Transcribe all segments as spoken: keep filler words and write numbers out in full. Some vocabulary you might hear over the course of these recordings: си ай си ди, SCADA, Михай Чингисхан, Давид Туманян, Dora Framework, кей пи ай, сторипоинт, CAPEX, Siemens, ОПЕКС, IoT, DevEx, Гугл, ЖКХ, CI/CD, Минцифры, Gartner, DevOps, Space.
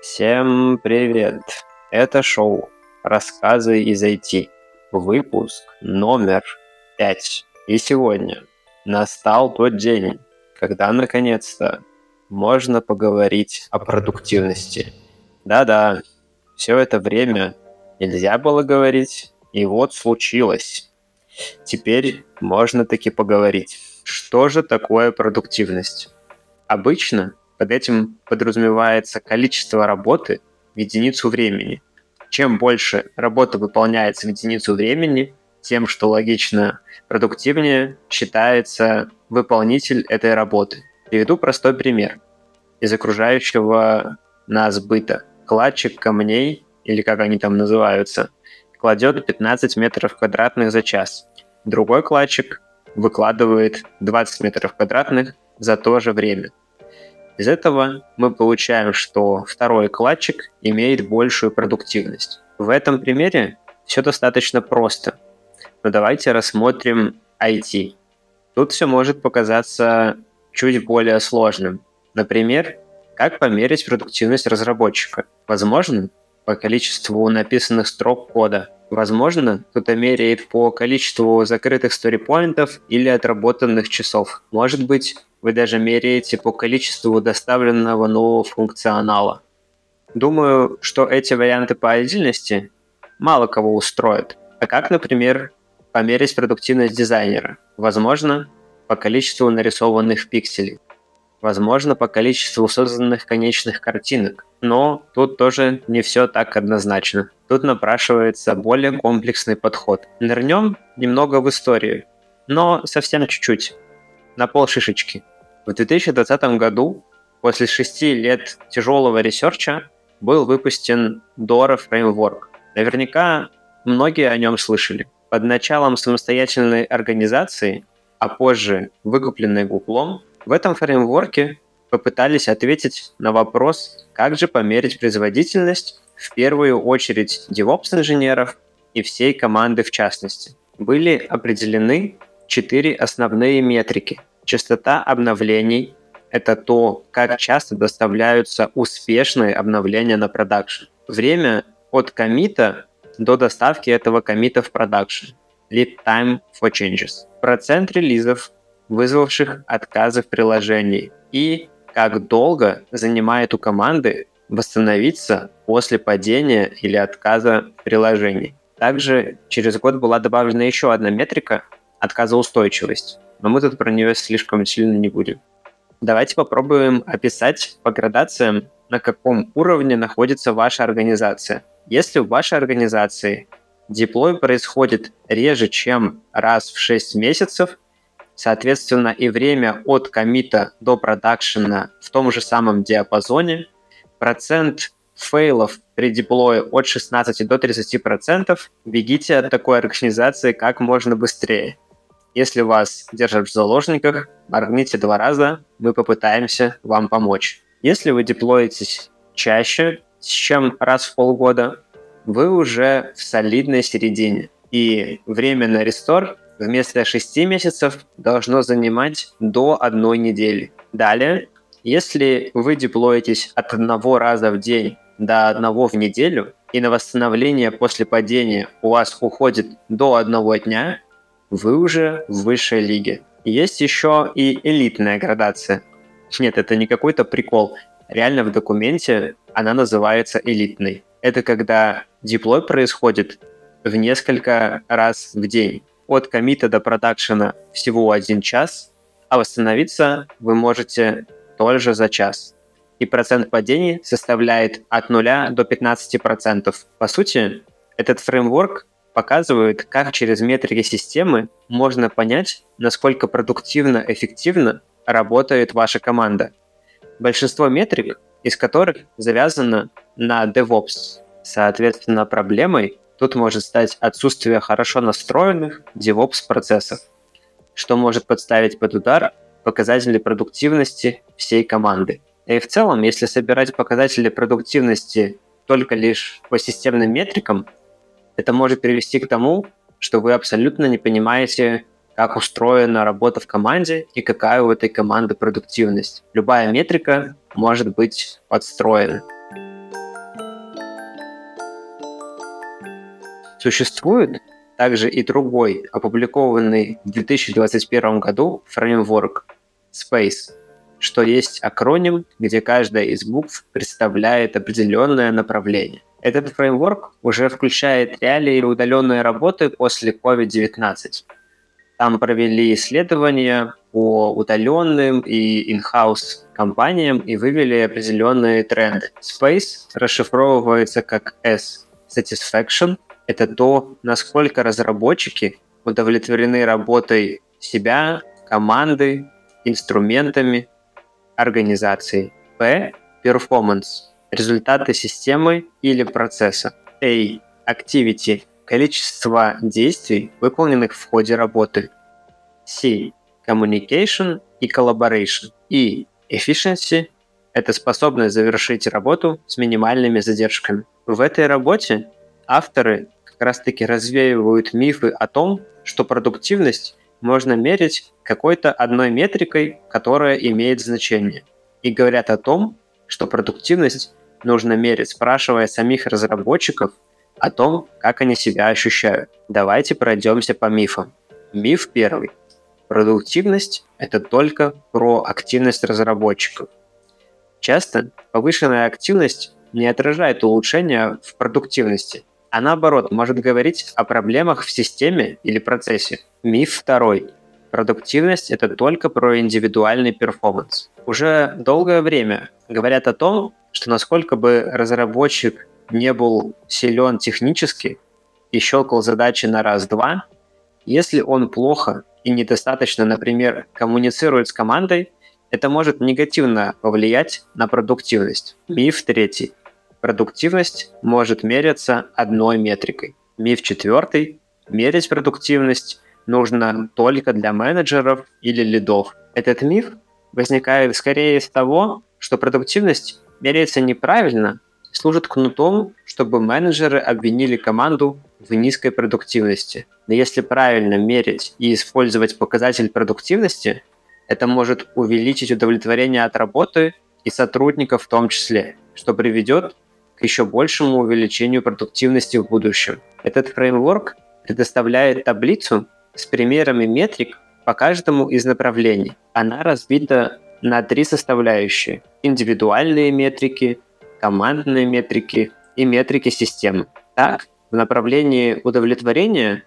Всем привет! Это шоу «Рассказы из ай ти», выпуск номер пять. И сегодня настал тот день, когда наконец-то можно поговорить о продуктивности. Да-да, все это время нельзя было говорить, и вот случилось. Теперь можно таки поговорить. Что же такое продуктивность? Обычно под этим подразумевается количество работы в единицу времени. Чем больше работа выполняется в единицу времени, тем, что логично, продуктивнее считается выполнитель этой работы. Приведу простой пример из окружающего нас быта. Кладчик камней, или как они там называются, кладет пятнадцать метров квадратных за час. Другой кладчик выкладывает двадцать метров квадратных за то же время. Из этого мы получаем, что второй кладчик имеет большую продуктивность. В этом примере все достаточно просто. Но давайте рассмотрим ай ти. Тут все может показаться чуть более сложным. Например, как померить продуктивность разработчика? Возможно, по количеству написанных строк кода. Возможно, кто-то меряет по количеству закрытых сторипоинтов или отработанных часов. Может быть, вы даже меряете по количеству доставленного нового функционала. Думаю, что эти варианты по отдельности мало кого устроят. А как, например, померить продуктивность дизайнера? Возможно, по количеству нарисованных пикселей. Возможно, по количеству созданных конечных картинок. Но тут тоже не все так однозначно. Тут напрашивается более комплексный подход. Нырнем немного в историю, но совсем чуть-чуть, на полшишечки. В две тысячи двадцатом году, после шести лет тяжелого ресерча, был выпущен Dora Framework. Наверняка многие о нем слышали. Под началом самостоятельной организации, а позже выкупленной Гуглом, в этом фреймворке попытались ответить на вопрос, как же померить производительность, в первую очередь DevOps-инженеров и всей команды в частности. Были определены четыре основные метрики. Частота обновлений – это то, как часто доставляются успешные обновления на продакшн. Время от коммита до доставки этого коммита в продакшн. Lead time for changes. Процент релизов, вызвавших отказы в приложении. И как долго занимает у команды восстановиться после падения или отказа приложений. Также через год была добавлена еще одна метрика – отказоустойчивость. Но мы тут про нее слишком сильно не будем. Давайте попробуем описать по градациям, на каком уровне находится ваша организация. Если в вашей организации деплой происходит реже, чем раз в шесть месяцев, соответственно, и время от коммита до продакшена в том же самом диапазоне. Процент фейлов при деплое от шестнадцати до тридцати процентов. Бегите от такой организации как можно быстрее. Если вас держат в заложниках, моргните два раза, мы попытаемся вам помочь. Если вы деплоитесь чаще, чем раз в полгода, вы уже в солидной середине. И время на рестор вместо шести месяцев должно занимать до одной недели. Далее, если вы деплоитесь от одного раза в день до одного в неделю, и на восстановление после падения у вас уходит до одного дня, вы уже в высшей лиге. Есть еще и элитная градация. Нет, это не какой-то прикол. Реально в документе она называется элитной. Это когда деплой происходит в несколько раз в день. От коммита до продакшена всего один час, а восстановиться вы можете только за час. И процент падений составляет от нуля до пятнадцати процентов. По сути, этот фреймворк показывает, как через метрики системы можно понять, насколько продуктивно, эффективно работает ваша команда. Большинство метрик, из которых завязано на DevOps, соответственно, проблемой тут может стать отсутствие хорошо настроенных DevOps-процессов, что может подставить под удар показатели продуктивности всей команды. И в целом, если собирать показатели продуктивности только лишь по системным метрикам, это может привести к тому, что вы абсолютно не понимаете, как устроена работа в команде и какая у этой команды продуктивность. Любая метрика может быть подстроена. Существует также и другой, опубликованный в две тысячи двадцать первом году фреймворк Space, что есть акроним, где каждая из букв представляет определенное направление. Этот фреймворк уже включает реалии удаленной работы после ковид девятнадцать. Там провели исследования по удаленным и in-house компаниям и вывели определенные тренды. Space расшифровывается как S. Satisfaction — это то, насколько разработчики удовлетворены работой себя, команды, инструментами, организацией. P — Performance — результаты системы или процесса. A — Activity — количество действий, выполненных в ходе работы. C – Communication и Collaboration. И Efficiency – это способность завершить работу с минимальными задержками. В этой работе авторы как раз-таки развеивают мифы о том, что продуктивность можно мерить какой-то одной метрикой, которая имеет значение. И говорят о том, что продуктивность нужно мерить, спрашивая самих разработчиков о том, как они себя ощущают. Давайте пройдемся по мифам. Миф первый. Продуктивность – это только про активность разработчиков. Часто повышенная активность не отражает улучшения в продуктивности, а наоборот может говорить о проблемах в системе или процессе. Миф второй. Продуктивность – это только про индивидуальный перформанс. Уже долгое время говорят о том, что насколько бы разработчик не был силен технически и щелкал задачи на раз-два, если он плохо и недостаточно, например, коммуницирует с командой, это может негативно повлиять на продуктивность. Миф третий. Продуктивность может меряться одной метрикой. Миф четвертый. Мерить продуктивность нужно только для менеджеров или лидов. Этот миф возникает скорее из того, что продуктивность меряется неправильно, служит кнутом, чтобы менеджеры обвинили команду в низкой продуктивности. Но если правильно мерить и использовать показатель продуктивности, это может увеличить удовлетворение от работы и сотрудников в том числе, что приведет к еще большему увеличению продуктивности в будущем. Этот фреймворк предоставляет таблицу с примерами метрик по каждому из направлений. Она разбита на три составляющие – индивидуальные метрики, командные метрики и метрики системы. Так, в направлении удовлетворения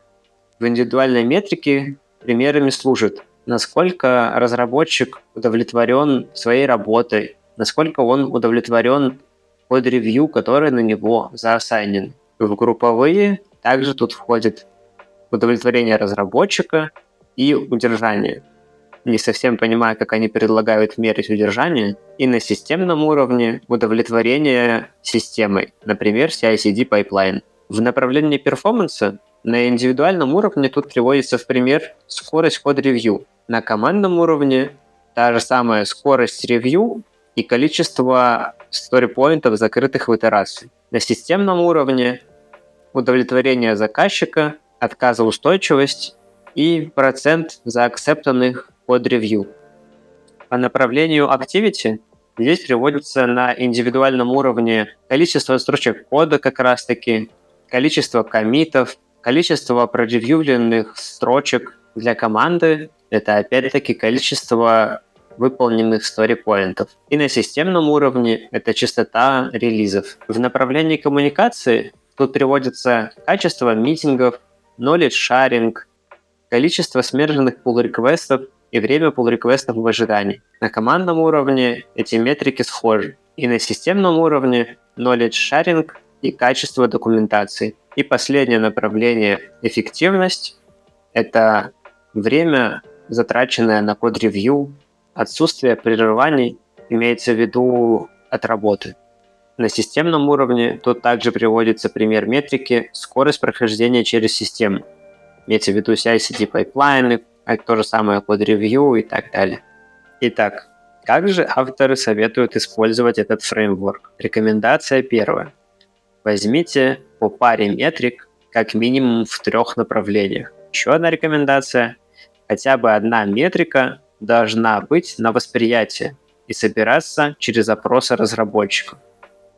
в индивидуальной метрике примерами служит, насколько разработчик удовлетворен своей работой, насколько он удовлетворен под ревью, который на него заассайнен. В групповые также тут входит удовлетворение разработчика и удержание. Не совсем понимаю, как они предлагают мерить удержание, и на системном уровне удовлетворение системой, например, си ай си ди pipeline. В направлении перформанса на индивидуальном уровне тут приводится в пример скорость код-ревью. На командном уровне та же самая скорость ревью и количество story-поинтов, закрытых в итерации. На системном уровне удовлетворение заказчика, отказоустойчивость и процент заакцептанных под ревью. По направлению Activity здесь приводится на индивидуальном уровне количество строчек кода как раз-таки, количество коммитов, количество проревьюленных строчек. Для команды это опять-таки количество выполненных story-поинтов. И на системном уровне это частота релизов. В направлении коммуникации тут приводится качество митингов, knowledge-sharing, количество смерженных pull-реквестов и время pull-реквестов в ожидании. На командном уровне эти метрики схожи. И на системном уровне knowledge sharing и качество документации. И последнее направление – эффективность. Это время, затраченное на код-ревью, отсутствие прерываний, имеется в виду от работы. На системном уровне тут также приводится пример метрики «скорость прохождения через систему». Имеется в виду си ай си ди пайплайны, то же самое под ревью и так далее. Итак, как же авторы советуют использовать этот фреймворк? Рекомендация первая. Возьмите по паре метрик как минимум в трех направлениях. Еще одна рекомендация. Хотя бы одна метрика должна быть на восприятии и собираться через опросы разработчиков.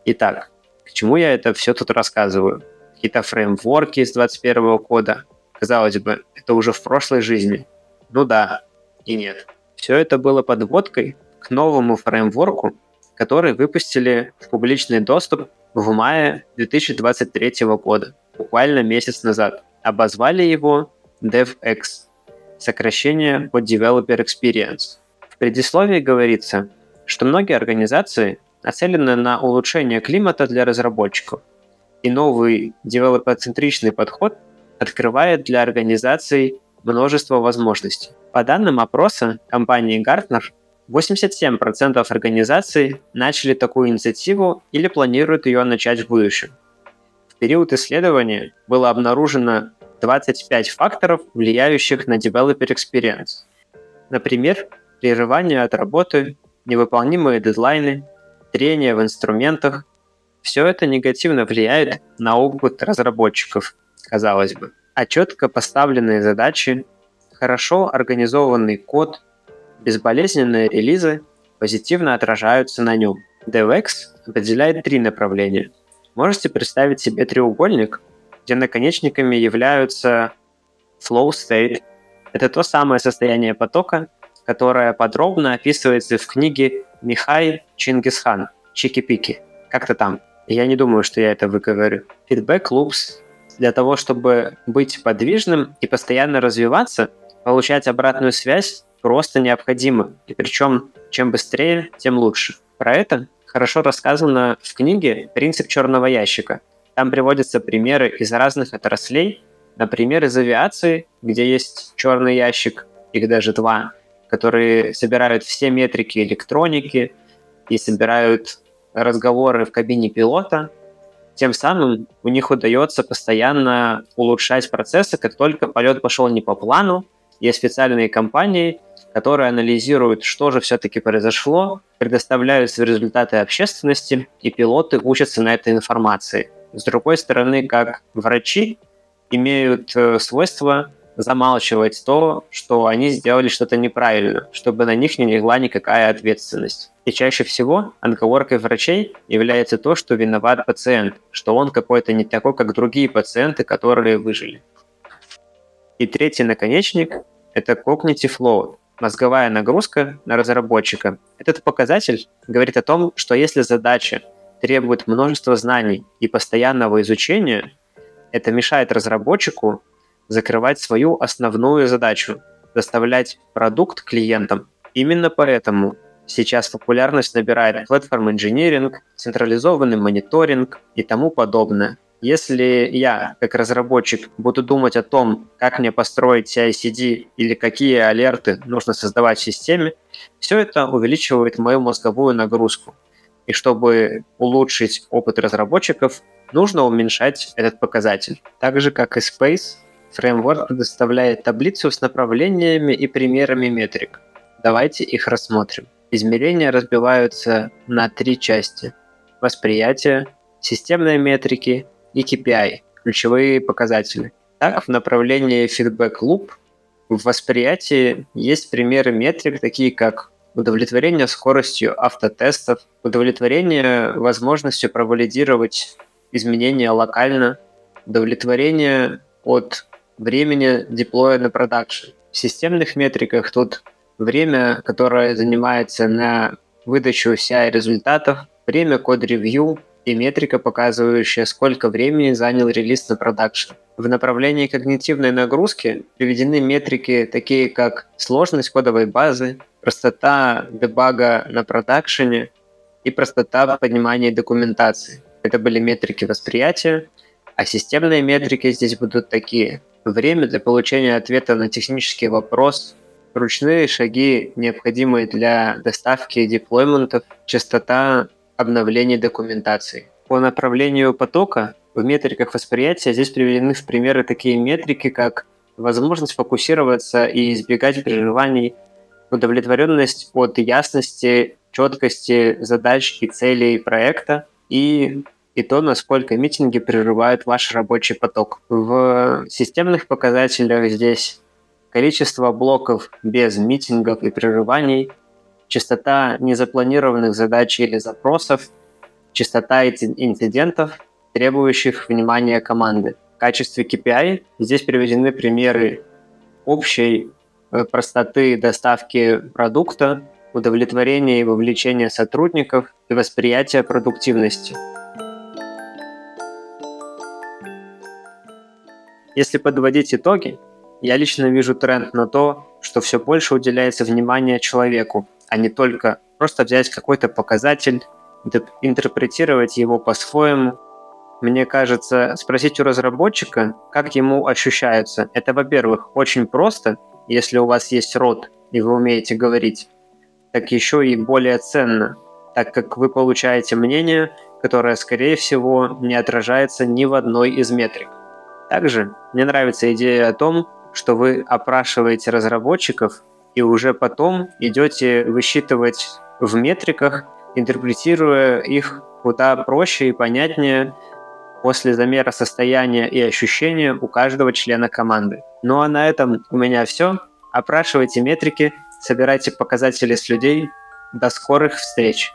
Итак, к чему я это все тут рассказываю? какие-то фреймворки из двадцать первого года. Казалось бы, это уже в прошлой жизни. Ну да, и нет. Все это было подводкой к новому фреймворку, который выпустили в публичный доступ в мае две тысячи двадцать третьего года, буквально месяц назад. Обозвали его DevEx, сокращение от Developer Experience. В предисловии говорится, что многие организации нацелены на улучшение климата для разработчиков, и новый девелопер-центричный подход открывает для организаций множество возможностей. По данным опроса компании Gartner, восемьдесят семь процентов организаций начали такую инициативу или планируют ее начать в будущем. В период исследования было обнаружено двадцать пять факторов, влияющих на Developer Experience. Например, прерывание от работы, невыполнимые дедлайны, трение в инструментах. Все это негативно влияет на опыт разработчиков, казалось бы. А четко поставленные задачи, хорошо организованный код, безболезненные релизы позитивно отражаются на нем. DevEx определяет три направления. Можете представить себе треугольник, где наконечниками являются flow state. Это то самое состояние потока, которое подробно описывается в книге Михай Чингисхан «Чики-пики». Как-то там. Я не думаю, что я это выговорю. Feedback loops. Для того, чтобы быть подвижным и постоянно развиваться, получать обратную связь просто необходимо. И причем, чем быстрее, тем лучше. Про это хорошо рассказано в книге «Принцип черного ящика». Там приводятся примеры из разных отраслей. Например, из авиации, где есть черный ящик, их даже два, которые собирают все метрики электроники и собирают разговоры в кабине пилота. Тем самым у них удается постоянно улучшать процессы, как только полет пошел не по плану. Есть специальные компании, которые анализируют, что же все-таки произошло, предоставляют результаты общественности, и пилоты учатся на этой информации. С другой стороны, как врачи имеют свойство замалчивать то, что они сделали что-то неправильно, чтобы на них не легла никакая ответственность. И чаще всего отговоркой врачей является то, что виноват пациент, что он какой-то не такой, как другие пациенты, которые выжили. И третий наконечник – это cognitive load, мозговая нагрузка на разработчика. Этот показатель говорит о том, что если задача требует множества знаний и постоянного изучения, это мешает разработчику закрывать свою основную задачу – доставлять продукт клиентам. Именно поэтому сейчас популярность набирает platform engineering, централизованный мониторинг и тому подобное. Если я, как разработчик, буду думать о том, как мне построить си ай си ди или какие алерты нужно создавать в системе, все это увеличивает мою мозговую нагрузку. И чтобы улучшить опыт разработчиков, нужно уменьшать этот показатель. Так же, как и Space, фреймворк предоставляет таблицу с направлениями и примерами метрик. Давайте их рассмотрим. Измерения разбиваются на три части: восприятие, системные метрики и кей пи ай, ключевые показатели. Так, в направлении Feedback Loop в восприятии есть примеры метрик, такие как удовлетворение скоростью автотестов, удовлетворение возможностью провалидировать изменения локально, удовлетворение от времени деплоя на продакшн. В системных метриках тут время, которое занимается на выдачу си ай результатов, время код-ревью и метрика, показывающая, сколько времени занял релиз на продакшн. В направлении когнитивной нагрузки приведены метрики, такие как сложность кодовой базы, простота дебага на продакшене и простота понимания документации. Это были метрики восприятия, а системные метрики здесь будут такие: время для получения ответа на технический вопрос, ручные шаги, необходимые для доставки и деплойментов, частота обновлений документации. По направлению потока в метриках восприятия здесь приведены в примеры такие метрики, как возможность фокусироваться и избегать прерываний, удовлетворенность от ясности, четкости задач и целей проекта, и и то, насколько митинги прерывают ваш рабочий поток. В системных показателях здесь количество блоков без митингов и прерываний, частота незапланированных задач или запросов, частота инцидентов, требующих внимания команды. В качестве кей пи ай здесь приведены примеры общей простоты доставки продукта, удовлетворения и вовлечения сотрудников и восприятия продуктивности. Если подводить итоги, я лично вижу тренд на то, что все больше уделяется внимание человеку, а не только просто взять какой-то показатель, интерпретировать его по-своему. Мне кажется, спросить у разработчика, как ему ощущаются. Это, во-первых, очень просто, если у вас есть рот и вы умеете говорить, так еще и более ценно, так как вы получаете мнение, которое, скорее всего, не отражается ни в одной из метрик. Также мне нравится идея о том, что вы опрашиваете разработчиков и уже потом идете высчитывать в метриках, интерпретируя их куда проще и понятнее после замера состояния и ощущения у каждого члена команды. Ну а на этом у меня все. Опрашивайте метрики, собирайте показатели с людей. До скорых встреч!